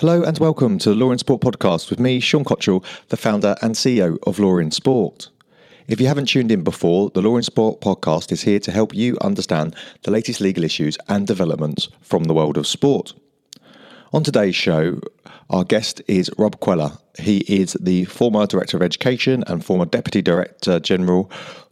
Hello and welcome to the LawInSport podcast with me, Sean Cottrell, the founder and CEO of LawInSport. If you haven't tuned in before, the LawInSport podcast is here to help you understand the latest legal issues and developments from the world of sport. On today's show, our guest is Rob Queller. He is the former Director of Education and former Deputy Director General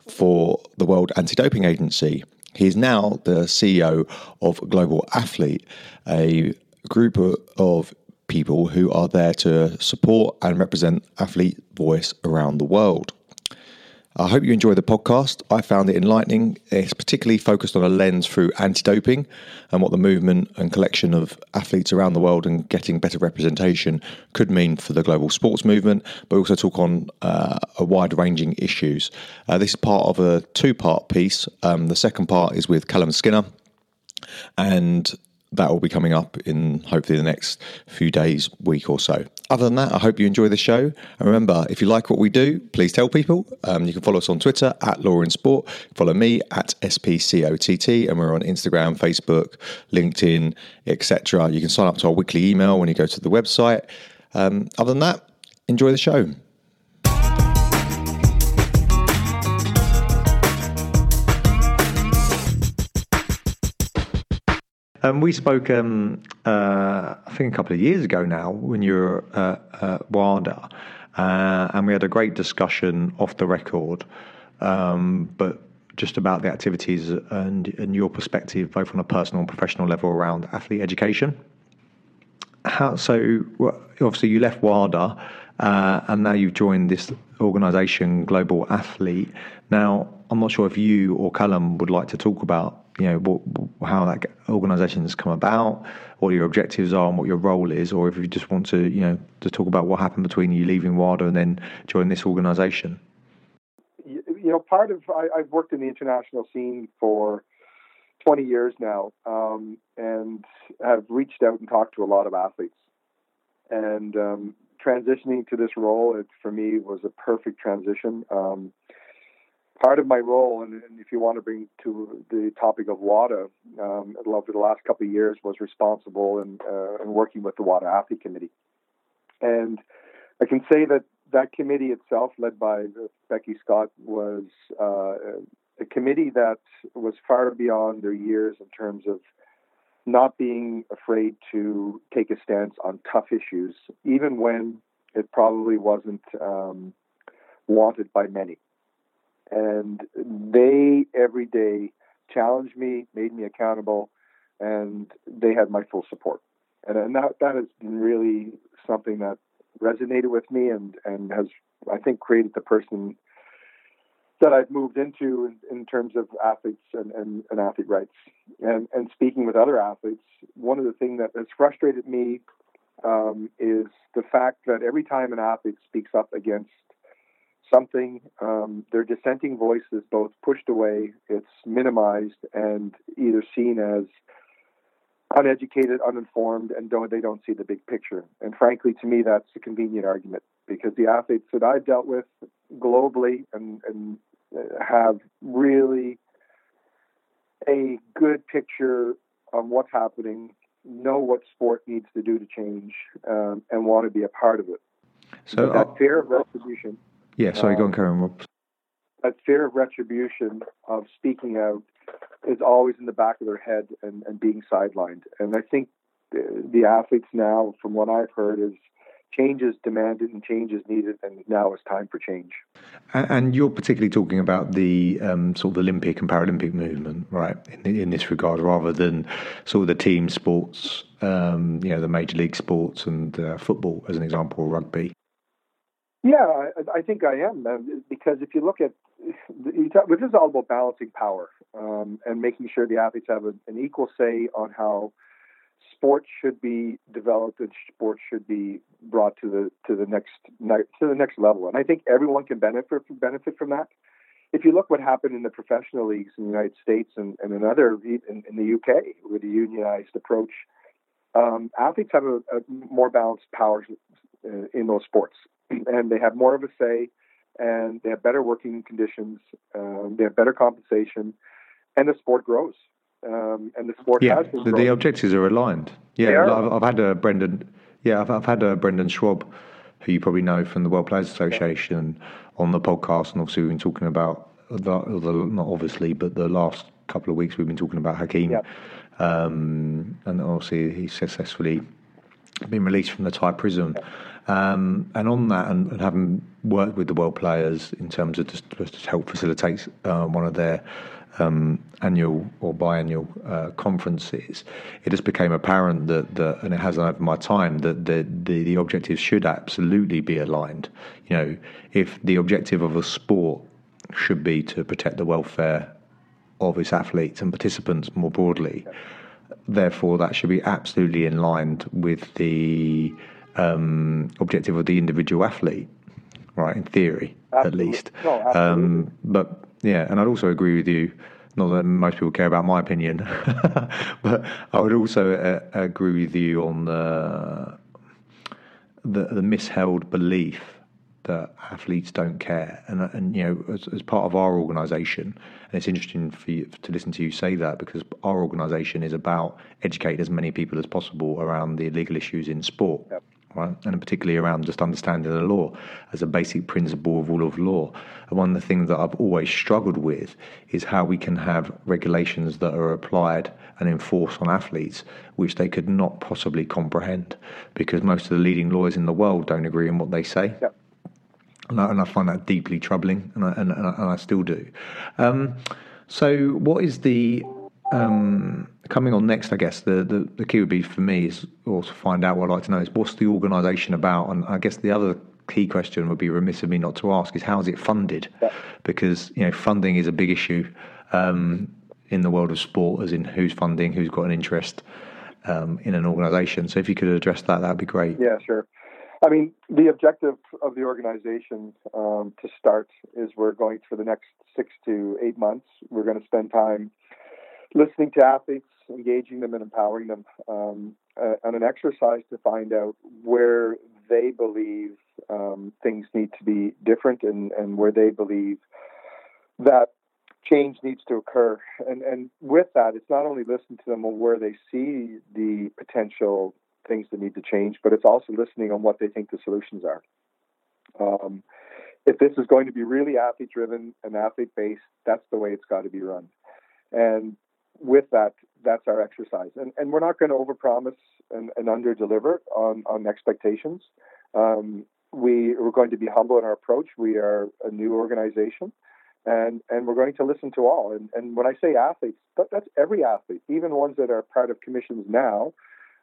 for the World Anti-Doping Agency. He is now the CEO of Global Athlete, a group of people who are there to support and represent athlete voice around the world. I hope you enjoy the podcast. I found it enlightening. It's particularly focused on a lens through anti-doping and what the movement and collection of athletes around the world and getting better representation could mean for the global sports movement, but also talk on a wide-ranging issues. This is part of a two-part piece. The second part is with Callum Skinner, and that will be coming up in hopefully the next few days, week or so. Other than that, I hope you enjoy the show. And remember, if you like what we do, please tell people. You can follow us on Twitter at LawInSport. Follow me at SPCOTT. And we're on Instagram, Facebook, LinkedIn, etc. You can sign up to our weekly email when you go to the website. Other than that, enjoy the show. We spoke, I think, a couple of years ago now when you were at WADA, and we had a great discussion off the record, but just about the activities and your perspective, both on a personal and professional level, around athlete education. So obviously you left WADA, and now you've joined this organisation, Global Athlete. Now, I'm not sure if you or Callum would like to talk about, you know, how that organisation has come about, what your objectives are and what your role is, or if you just want to, you know, to talk about what happened between you leaving WADA and then joining this organisation. You know, I've worked in the international scene for 20 years now, and have reached out and talked to a lot of athletes. And transitioning to this role, for me, was a perfect transition. Part of my role, and if you want to bring to the topic of WADA, over the last couple of years was responsible and working with the WADA Athlete Committee. And I can say that committee itself, led by Becky Scott, was a committee that was far beyond their years in terms of not being afraid to take a stance on tough issues, even when it probably wasn't wanted by many. And they, every day, challenged me, made me accountable, and they had my full support. And that has been really something that resonated with me and has, I think, created the person that I've moved into in terms of athletes and athlete rights. And speaking with other athletes, one of the things that has frustrated me is the fact that every time an athlete speaks up against something, their dissenting voice is both pushed away, it's minimized, and either seen as uneducated, uninformed, and they don't see the big picture. And frankly, to me, that's a convenient argument, because the athletes that I've dealt with globally and have really a good picture of what's happening, know what sport needs to do to change, and want to be a part of it. So that fear of retribution. Yeah, sorry, go on, Karen, Rob. That fear of retribution, of speaking out, is always in the back of their head and being sidelined. And I think the athletes now, from what I've heard, is change is demanded and change is needed, and now it's time for change. And you're particularly talking about the sort of Olympic and Paralympic movement, right, in this regard, rather than sort of the team sports, you know, the major league sports and football, as an example, or rugby. Yeah, I think I am, because if you look at, this is all about balancing power and making sure the athletes have an equal say on how sports should be developed and sports should be brought to the next level. And I think everyone can benefit from that. If you look what happened in the professional leagues in the United States and in the UK with the unionized approach, athletes have a more balanced power in those sports. And they have more of a say, and they have better working conditions, they have better compensation, and the sport grows. And the sport has been growing. The objectives are aligned. Yeah, I've had Brendan Yeah, I've had Brendan Schwab, who you probably know from the World Players Association, on the podcast, and obviously we've been talking about, not obviously, but the last couple of weeks we've been talking about Hakeem, and obviously he's successfully been released from the Thai prison. And on that, and having worked with the World Players in terms of just help facilitate one of their annual or biannual conferences, it just became apparent that, and it has over my time, that the objectives should absolutely be aligned. You know, if the objective of a sport should be to protect the welfare of its athletes and participants more broadly, therefore that should be absolutely in line with the objective of the individual athlete, right? In theory, absolutely. At least. No, absolutely. But yeah, and I'd also agree with you. Not that most people care about my opinion, but I would also agree with you on the misheld belief that athletes don't care. And you know, as part of our organisation, and it's interesting for you to listen to you say that, because our organisation is about educating as many people as possible around the legal issues in sport. Yep. Right? And particularly around just understanding the law as a basic principle of rule of law. And one of the things that I've always struggled with is how we can have regulations that are applied and enforced on athletes which they could not possibly comprehend, because most of the leading lawyers in the world don't agree on what they say. Yep. And I find that deeply troubling, and I still do. So what is the... coming on next, I guess the key would be for me is, or to find out what I'd like to know, is what's the organisation about? And I guess the other key question would be remiss of me not to ask is, how is it funded? Yeah. Because, you know, funding is a big issue in the world of sport, as in who's funding, who's got an interest in an organisation. So if you could address that, that'd be great. Yeah, sure. I mean, the objective of the organisation to start is, we're going for the next 6 to 8 months, we're going to spend time listening to athletes, engaging them and empowering them on an exercise to find out where they believe things need to be different, and where they believe that change needs to occur. And with that, it's not only listening to them on where they see the potential things that need to change, but it's also listening on what they think the solutions are. If this is going to be really athlete-driven and athlete-based, that's the way it's got to be run. And with that, that's our exercise. And we're not going to overpromise and under-deliver on expectations. We're going to be humble in our approach. We are a new organization, and we're going to listen to all. And when I say athletes, that's every athlete, even ones that are part of commissions now,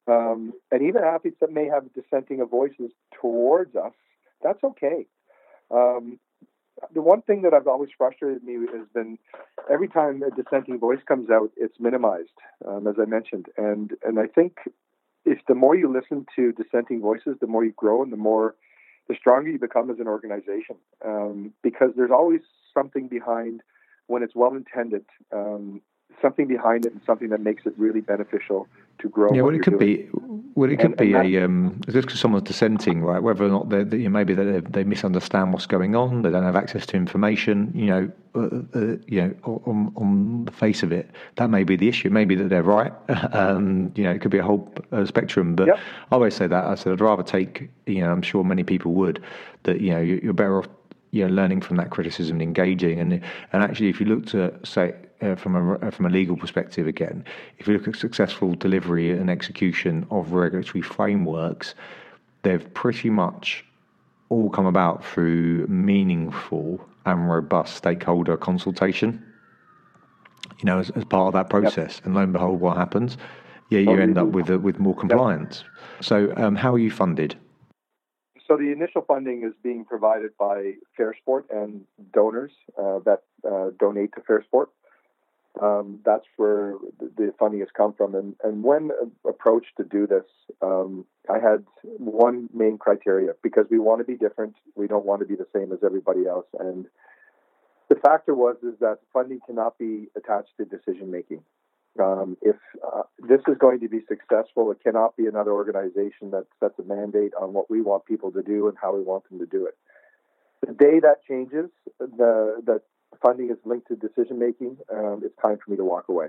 and even athletes that may have dissenting of voices towards us. That's okay. The one thing that I've always frustrated me has been, every time a dissenting voice comes out, it's minimized, as I mentioned. And I think if the more you listen to dissenting voices, the more you grow, and the stronger you become as an organization, because there's always something behind, when it's well-intended, something behind it, and something that makes it really beneficial to grow. Yeah, just because someone's dissenting, right? Whether or not they misunderstand what's going on, they don't have access to information. On the face of it, that may be the issue. Maybe that they're right. It could be a whole spectrum. But yep. I always say that. I said I'd rather take. I'm sure many people would. That you're better off. Learning from that criticism and engaging, and actually, if you look to say from a legal perspective again, if you look at successful delivery and execution of regulatory frameworks, they've pretty much all come about through meaningful and robust stakeholder consultation. As part of that process, yep. And lo and behold, what happens? Yeah, you end up with more compliance. Yep. So, how are you funded? So the initial funding is being provided by Fair Sport and donors that donate to Fair Sport. That's where the funding has come from. And when approached to do this, I had one main criteria, because we want to be different. We don't want to be the same as everybody else. And the factor is that funding cannot be attached to decision-making. If this is going to be successful, it cannot be another organization that sets a mandate on what we want people to do and how we want them to do it. The day that changes, that funding is linked to decision-making, it's time for me to walk away.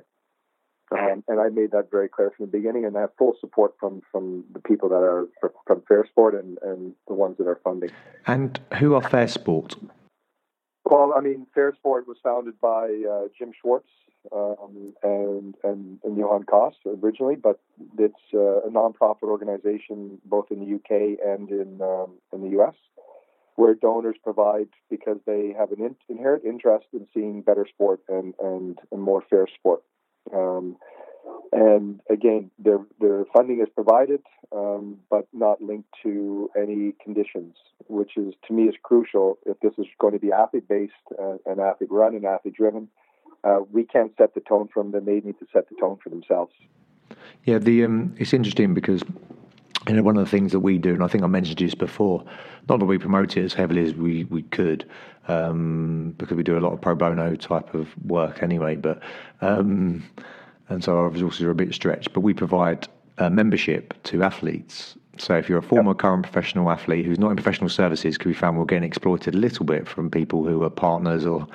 And I made that very clear from the beginning, and I have full support from the people that are from Fair Sport and the ones that are funding. And who are Fair Sport? Well, I mean, Fair Sport was founded by Jim Schwartz and Johan Koss originally, but it's a nonprofit organization both in the UK and in the US, where donors provide because they have an inherent interest in seeing better sport and more fair sport. And again, their funding is provided, but not linked to any conditions, which is to me is crucial. If this is going to be athlete-based and athlete-run and athlete-driven, we can't set the tone for them. Then they need to set the tone for themselves. Yeah, it's interesting because one of the things that we do, and I think I mentioned this before, not that we promote it as heavily as we could, because we do a lot of pro bono type of work anyway, but and so our resources are a bit stretched, but we provide membership to athletes. So if you're a former current professional athlete who's not in professional services, can be found we're getting exploited a little bit from people who are partners or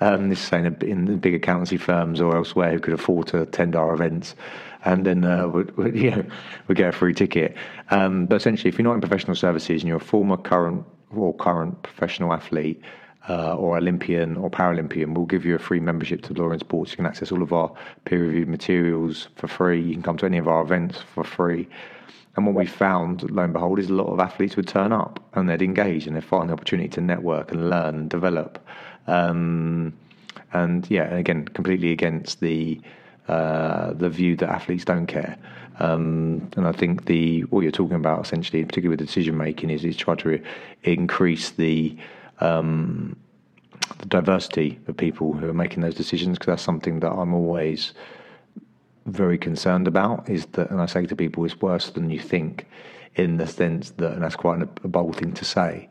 this is saying in the big accountancy firms or elsewhere who could afford to attend our events, and then we get a free ticket. But essentially, if you're not in professional services and you're a former current professional athlete, or Olympian or Paralympian, we'll give you a free membership to LawInSport. You can access all of our peer-reviewed materials for free. You can come to any of our events for free. And what we found, lo and behold, is a lot of athletes would turn up and they'd engage and they'd find the opportunity to network and learn and develop. Again, completely against the view that athletes don't care. And I think what you're talking about essentially, particularly with decision making, is try to increase the diversity of people who are making those decisions, because that's something that I'm always very concerned about, is that, and I say to people, it's worse than you think, in the sense that, and that's quite a bold thing to say,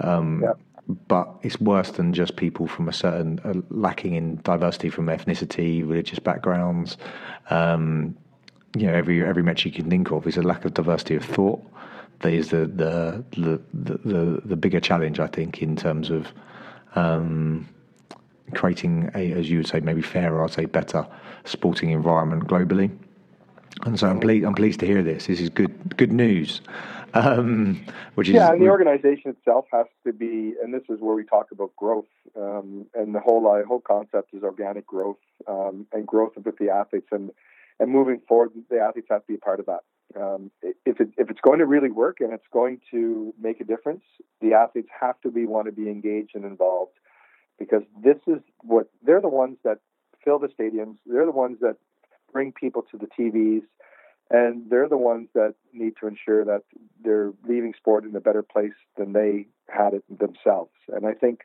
but it's worse than just people from a certain lacking in diversity from ethnicity, religious backgrounds, every metric you can think of is a lack of diversity of thought. That is the bigger challenge, I think, in terms of creating a, as you would say, maybe fairer, I'd say better sporting environment globally. And so I'm pleased to hear this. This is good news. And the organisation itself has to be, and this is where we talk about growth, and the whole concept is organic growth and growth with the athletes, and moving forward, the athletes have to be a part of that. If it's going to really work and it's going to make a difference, the athletes have to want to be engaged and involved, because this is what they're the ones that fill the stadiums. They're the ones that bring people to the TVs, and they're the ones that need to ensure that they're leaving sport in a better place than they had it themselves. And I think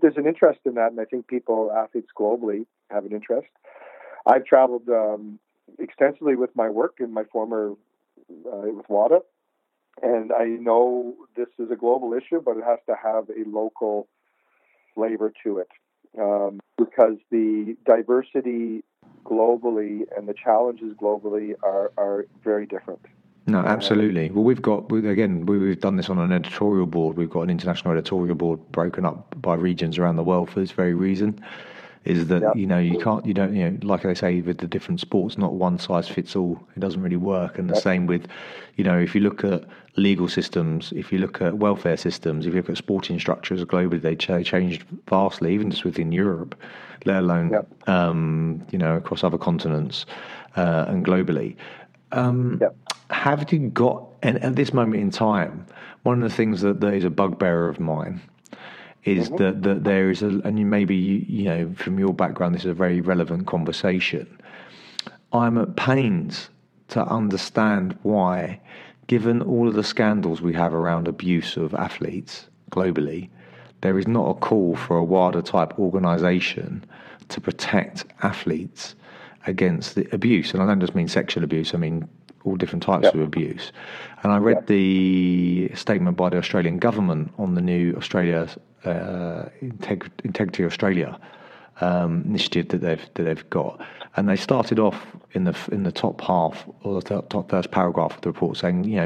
there's an interest in that, and I think athletes globally have an interest. I've traveled extensively with my work in my former with WADA, and I know this is a global issue, but it has to have a local flavor to it, because the diversity globally and the challenges globally are very different. No, absolutely. Well, we've done this on an editorial board. We've got an international editorial board broken up by regions around the world for this very reason. Is that like they say with the different sports, not one size fits all. It doesn't really work, and the same with, if you look at legal systems, if you look at welfare systems, if you look at sporting structures globally, they changed vastly, even just within Europe, let alone across other continents and globally. Have you got, and at this moment in time, one of the things that is a bugbear of mine is that there is from your background, this is a very relevant conversation. I'm at pains to understand why, given all of the scandals we have around abuse of athletes globally, there is not a call for a WADA-type organisation to protect athletes against the abuse. And I don't just mean sexual abuse, I mean all different types of abuse. And I read the statement by the Australian government on the new Integrity Australia initiative that they've got, and they started off in the top half or the top first paragraph of the report saying, we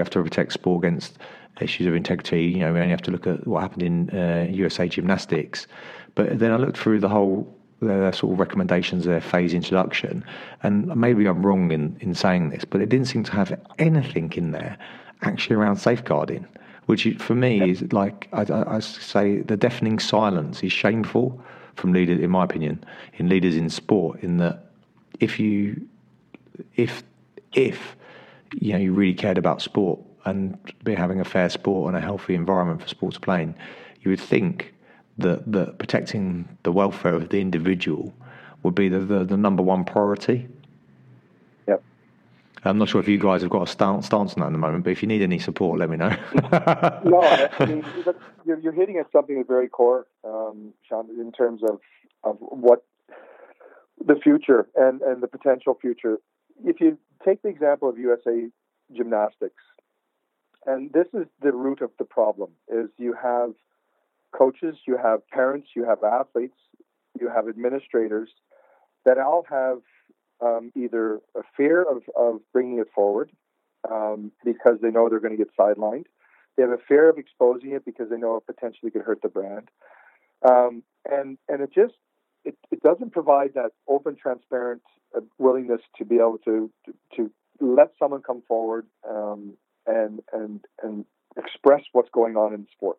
have to protect sport against issues of integrity. We only have to look at what happened in USA Gymnastics. But then I looked through the whole their sort of recommendations, their phase introduction, and maybe I'm wrong in saying this, but it didn't seem to have anything in there actually around safeguarding, which for me is like, I say, the deafening silence is shameful from leaders, in my opinion, in leaders in sport, in that if you know you really cared about sport and be having a fair sport and a healthy environment for sport to play in, you would think that protecting the welfare of the individual would be the number one priority. Yep. I'm not sure if you guys have got a stance on that at the moment, but if you need any support, let me know. No, I mean, you're hitting at something very core, Sean, in terms of what the future and the potential future. If you take the example of USA Gymnastics, and this is the root of the problem, is you have coaches, you have parents, you have athletes, you have administrators that all have either a fear of bringing it forward because they know they're going to get sidelined. They have a fear of exposing it because they know it potentially could hurt the brand. And it just, it doesn't provide that open, transparent willingness to be able to let someone come forward and express what's going on in sport.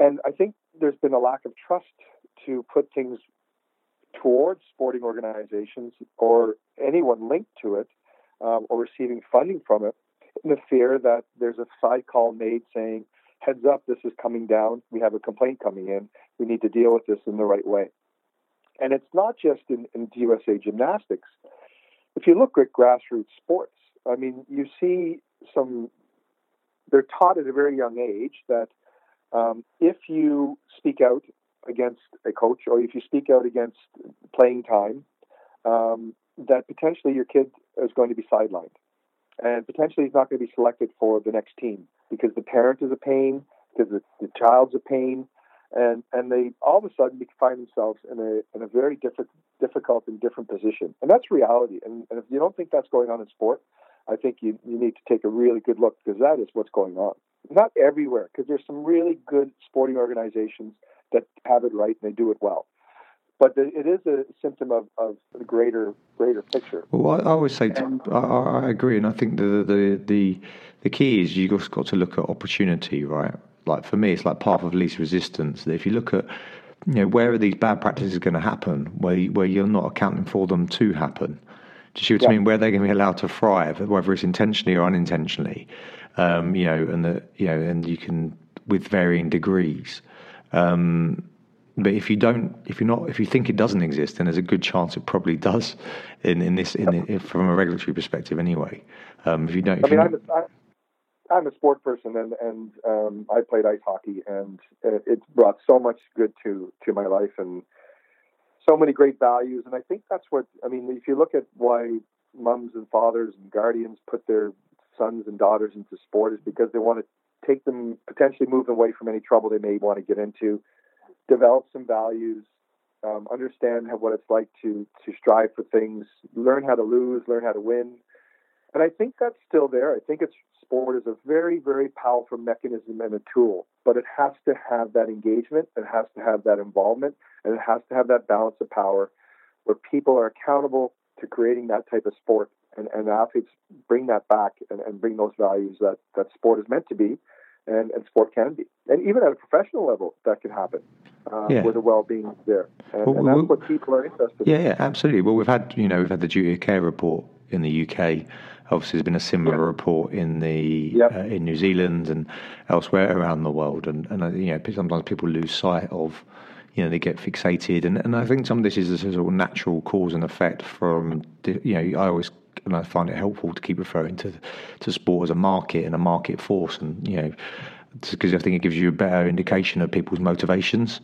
And I think there's been a lack of trust to put things towards sporting organizations or anyone linked to it or receiving funding from it, in the fear that there's a side call made saying, heads up, this is coming down. We have a complaint coming in. We need to deal with this in the right way. And it's not just in USA Gymnastics. If you look at grassroots sports, I mean, you see they're taught at a very young age that if you speak out against a coach or if you speak out against playing time, that potentially your kid is going to be sidelined and potentially he's not going to be selected for the next team because the parent is a pain, because the child's a pain, and they all of a sudden find themselves in a very difficult and different position. And that's reality. And if you don't think that's going on in sport, I think you need to take a really good look, because that is what's going on. Not everywhere, because there's some really good sporting organizations that have it right and they do it well. But it is a symptom of the greater picture. Well, I always say, I agree, and I think the key is you've just got to look at opportunity, right? Like for me, it's like path of least resistance. If you look at, you know, where are these bad practices going to happen, where you're not accounting for them to happen? Do you see what I mean? Where they're going to be allowed to thrive, whether it's intentionally or unintentionally, you know, and you can with varying degrees. But if you think it doesn't exist, then there's a good chance it probably does. From a regulatory perspective, anyway. If you don't, if I mean, I'm a sport person, and I played ice hockey, and it brought so much good to my life, and so many great values. And I think that's what, I mean, if you look at why mums and fathers and guardians put their sons and daughters into sport, is because they want to take them, potentially move them away from any trouble they may want to get into, develop some values, understand what it's like to strive for things, learn how to lose, learn how to win. And I think that's still there. I think sport is a very, very powerful mechanism and a tool, but it has to have that engagement, it has to have that involvement, and it has to have that balance of power where people are accountable to creating that type of sport, and athletes bring that back and bring those values that sport is meant to be and sport can be. And even at a professional level, that can happen. Where the well-being is there. And that's what people are interested in. Yeah, absolutely. Well, we've had the duty of care report in the UK. Obviously, there's been a similar report in in New Zealand and elsewhere around the world. And you know, sometimes people lose sight of, you know, they get fixated. And I think some of this is a sort of natural cause and effect from, you know, I find it helpful to keep referring to sport as a market and a market force. And, you know, because I think it gives you a better indication of people's motivations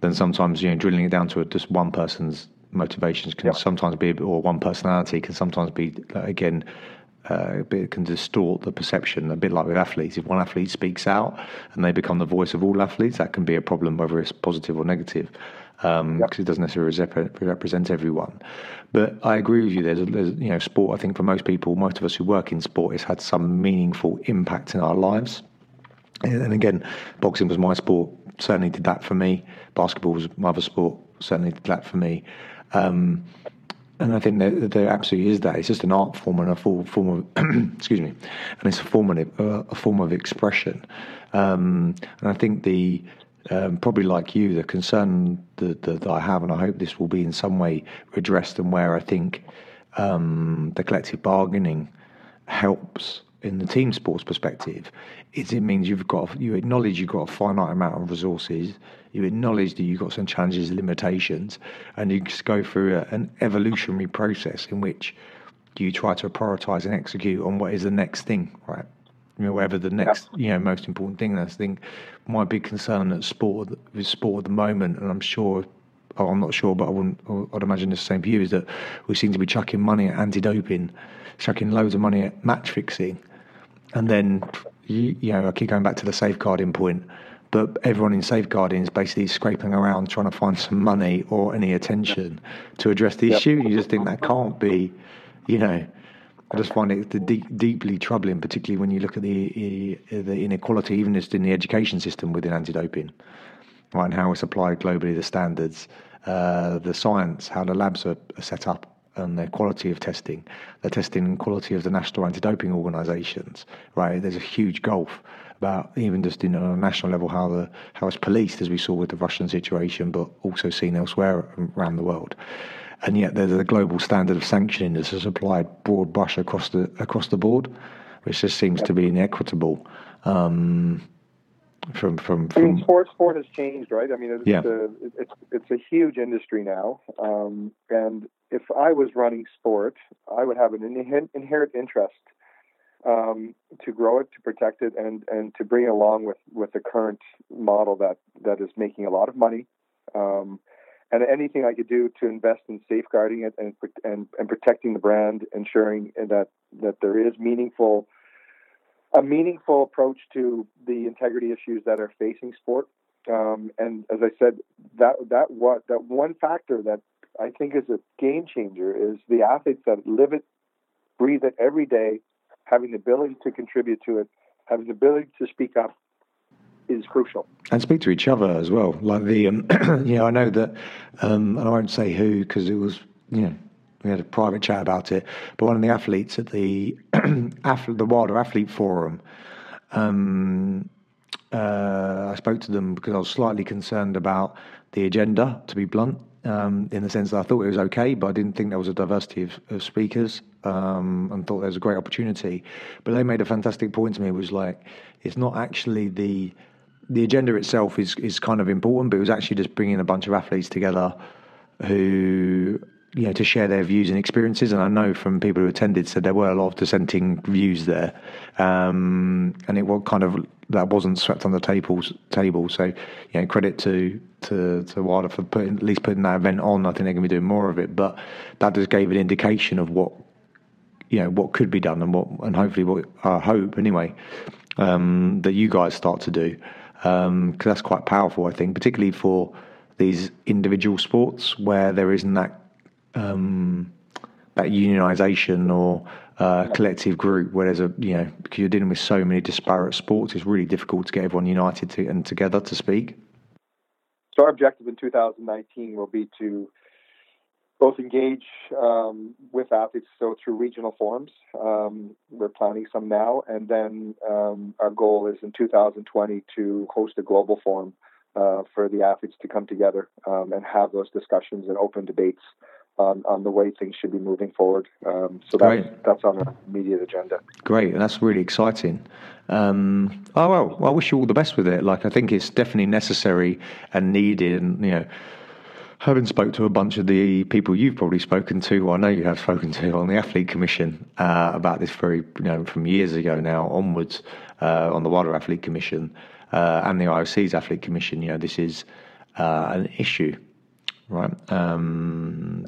than sometimes, you know, drilling it down to just one person's motivations can sometimes be, or one personality can sometimes be, again, it can distort the perception, a bit like with athletes. If one athlete speaks out and they become the voice of all athletes, that can be a problem, whether it's positive or negative, because it doesn't necessarily represent everyone. But I agree with you. There's you know, sport, I think for most people, most of us who work in sport, has had some meaningful impact in our lives. And again, boxing was my sport, certainly did that for me. Basketball was my other sport. certainly that for me. And I think that there absolutely is that. It's just an art form and a full form of, excuse me, and it's a form of expression. And I think the, probably like you, the concern that I have, and I hope this will be in some way redressed, and where I think the collective bargaining helps in the team sports perspective, it means you acknowledge you've got a finite amount of resources, you acknowledge that you've got some challenges, limitations, and you just go through an evolutionary process in which you try to prioritise and execute on what is the next thing, right? You know, whatever the next, you know, most important thing. And I think my big concern with sport at the moment, and I'd imagine it's the same for you, is that we seem to be chucking money at anti-doping, chucking loads of money at match fixing, and then, you know, I keep going back to the safeguarding point, but everyone in safeguarding is basically scraping around trying to find some money or any attention to address the issue. You just think that can't be, you know, I just find it deeply troubling, particularly when you look at the inequality, even just in the education system within anti-doping, right, and how it's applied globally, the standards, the science, how the labs are set up, and the quality of testing, the testing and quality of the national anti-doping organisations, right? There's a huge gulf about, even just in on a national level, how it's policed, as we saw with the Russian situation, but also seen elsewhere around the world. And yet there's a global standard of sanctioning that's applied broad brush across the board, which just seems to be inequitable. Sport has changed, right? I mean, it's a huge industry now, and if I was running sport, I would have an inherent interest to grow it, to protect it, and to bring it along with the current model that is making a lot of money. And anything I could do to invest in safeguarding it and protecting the brand, ensuring that there is a meaningful approach to the integrity issues that are facing sport. And as I said, that one factor that I think is a game changer is the athletes that live it, breathe it every day, having the ability to contribute to it, having the ability to speak up is crucial. And speak to each other as well. Like I know that, and I won't say who, because it was, you know, we had a private chat about it, but one of the athletes at the Wilder Athlete Forum, I spoke to them because I was slightly concerned about the agenda, to be blunt, in the sense that I thought it was okay, but I didn't think there was a diversity of speakers, and thought there was a great opportunity. But they made a fantastic point to me. It was like, it's not actually the agenda itself is kind of important, but it was actually just bringing a bunch of athletes together who, you know, to share their views and experiences. And I know from people who attended said there were a lot of dissenting views there, and it was kind of, that wasn't swept on the table. So, you know, credit to Wilder for putting that event on. I think they're going to be doing more of it, but that just gave an indication of what, you know, what could be done, and hopefully what I hope anyway, that you guys start to do, because that's quite powerful, I think, particularly for these individual sports where there isn't that unionisation or collective group, where there's because you're dealing with so many disparate sports, it's really difficult to get everyone united and together to speak. So our objective in 2019 will be to both engage with athletes, so through regional forums, we're planning some now, and then our goal is in 2020 to host a global forum for the athletes to come together and have those discussions and open debates on the way things should be moving forward. That's on our immediate agenda. Great, and that's really exciting. I wish you all the best with it. Like, I think it's definitely necessary and needed, and, you know, having spoke to a bunch of the people you've probably spoken to, or I know you have spoken to on the Athlete Commission about this very, you know, from years ago now onwards, on the Wilder Athlete Commission and the IOC's Athlete Commission, you know, this is an issue, right? And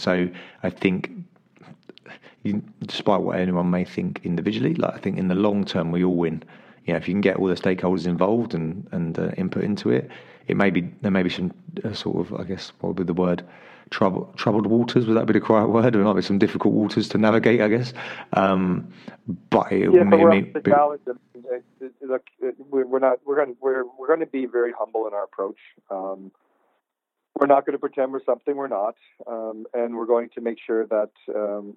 so I think, despite what anyone may think individually, like, I think in the long term we all win. You know, if you can get all the stakeholders involved and input into it, there may be some sort of, I guess, what would be the word, troubled waters. Would that be the correct word? There might be some difficult waters to navigate, I guess. We're going to be very humble in our approach. We're not going to pretend we're something we're not, and we're going to make sure that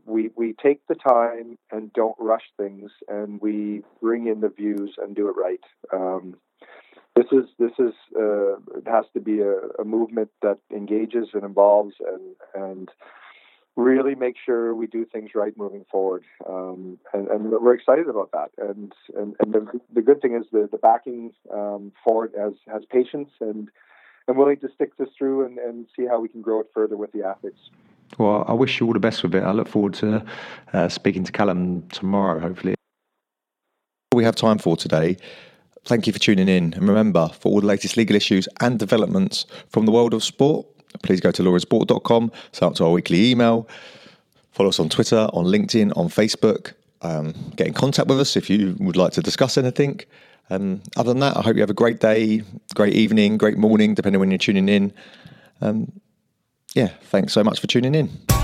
we take the time and don't rush things, and we bring in the views and do it right. This is it has to be a movement that engages and involves and really make sure we do things right moving forward. And we're excited about that. And the good thing is the backing for it has patience and I'm willing to stick this through and see how we can grow it further with the athletes. Well, I wish you all the best with it. I look forward to speaking to Callum tomorrow, hopefully. We have time for today. Thank you for tuning in. And remember, for all the latest legal issues and developments from the world of sport, please go to lawinsport.com, sign up to our weekly email, follow us on Twitter, on LinkedIn, on Facebook. Get in contact with us if you would like to discuss anything. Other than that, I hope you have a great day, great evening, great morning, depending on when you're tuning in. Thanks so much for tuning in.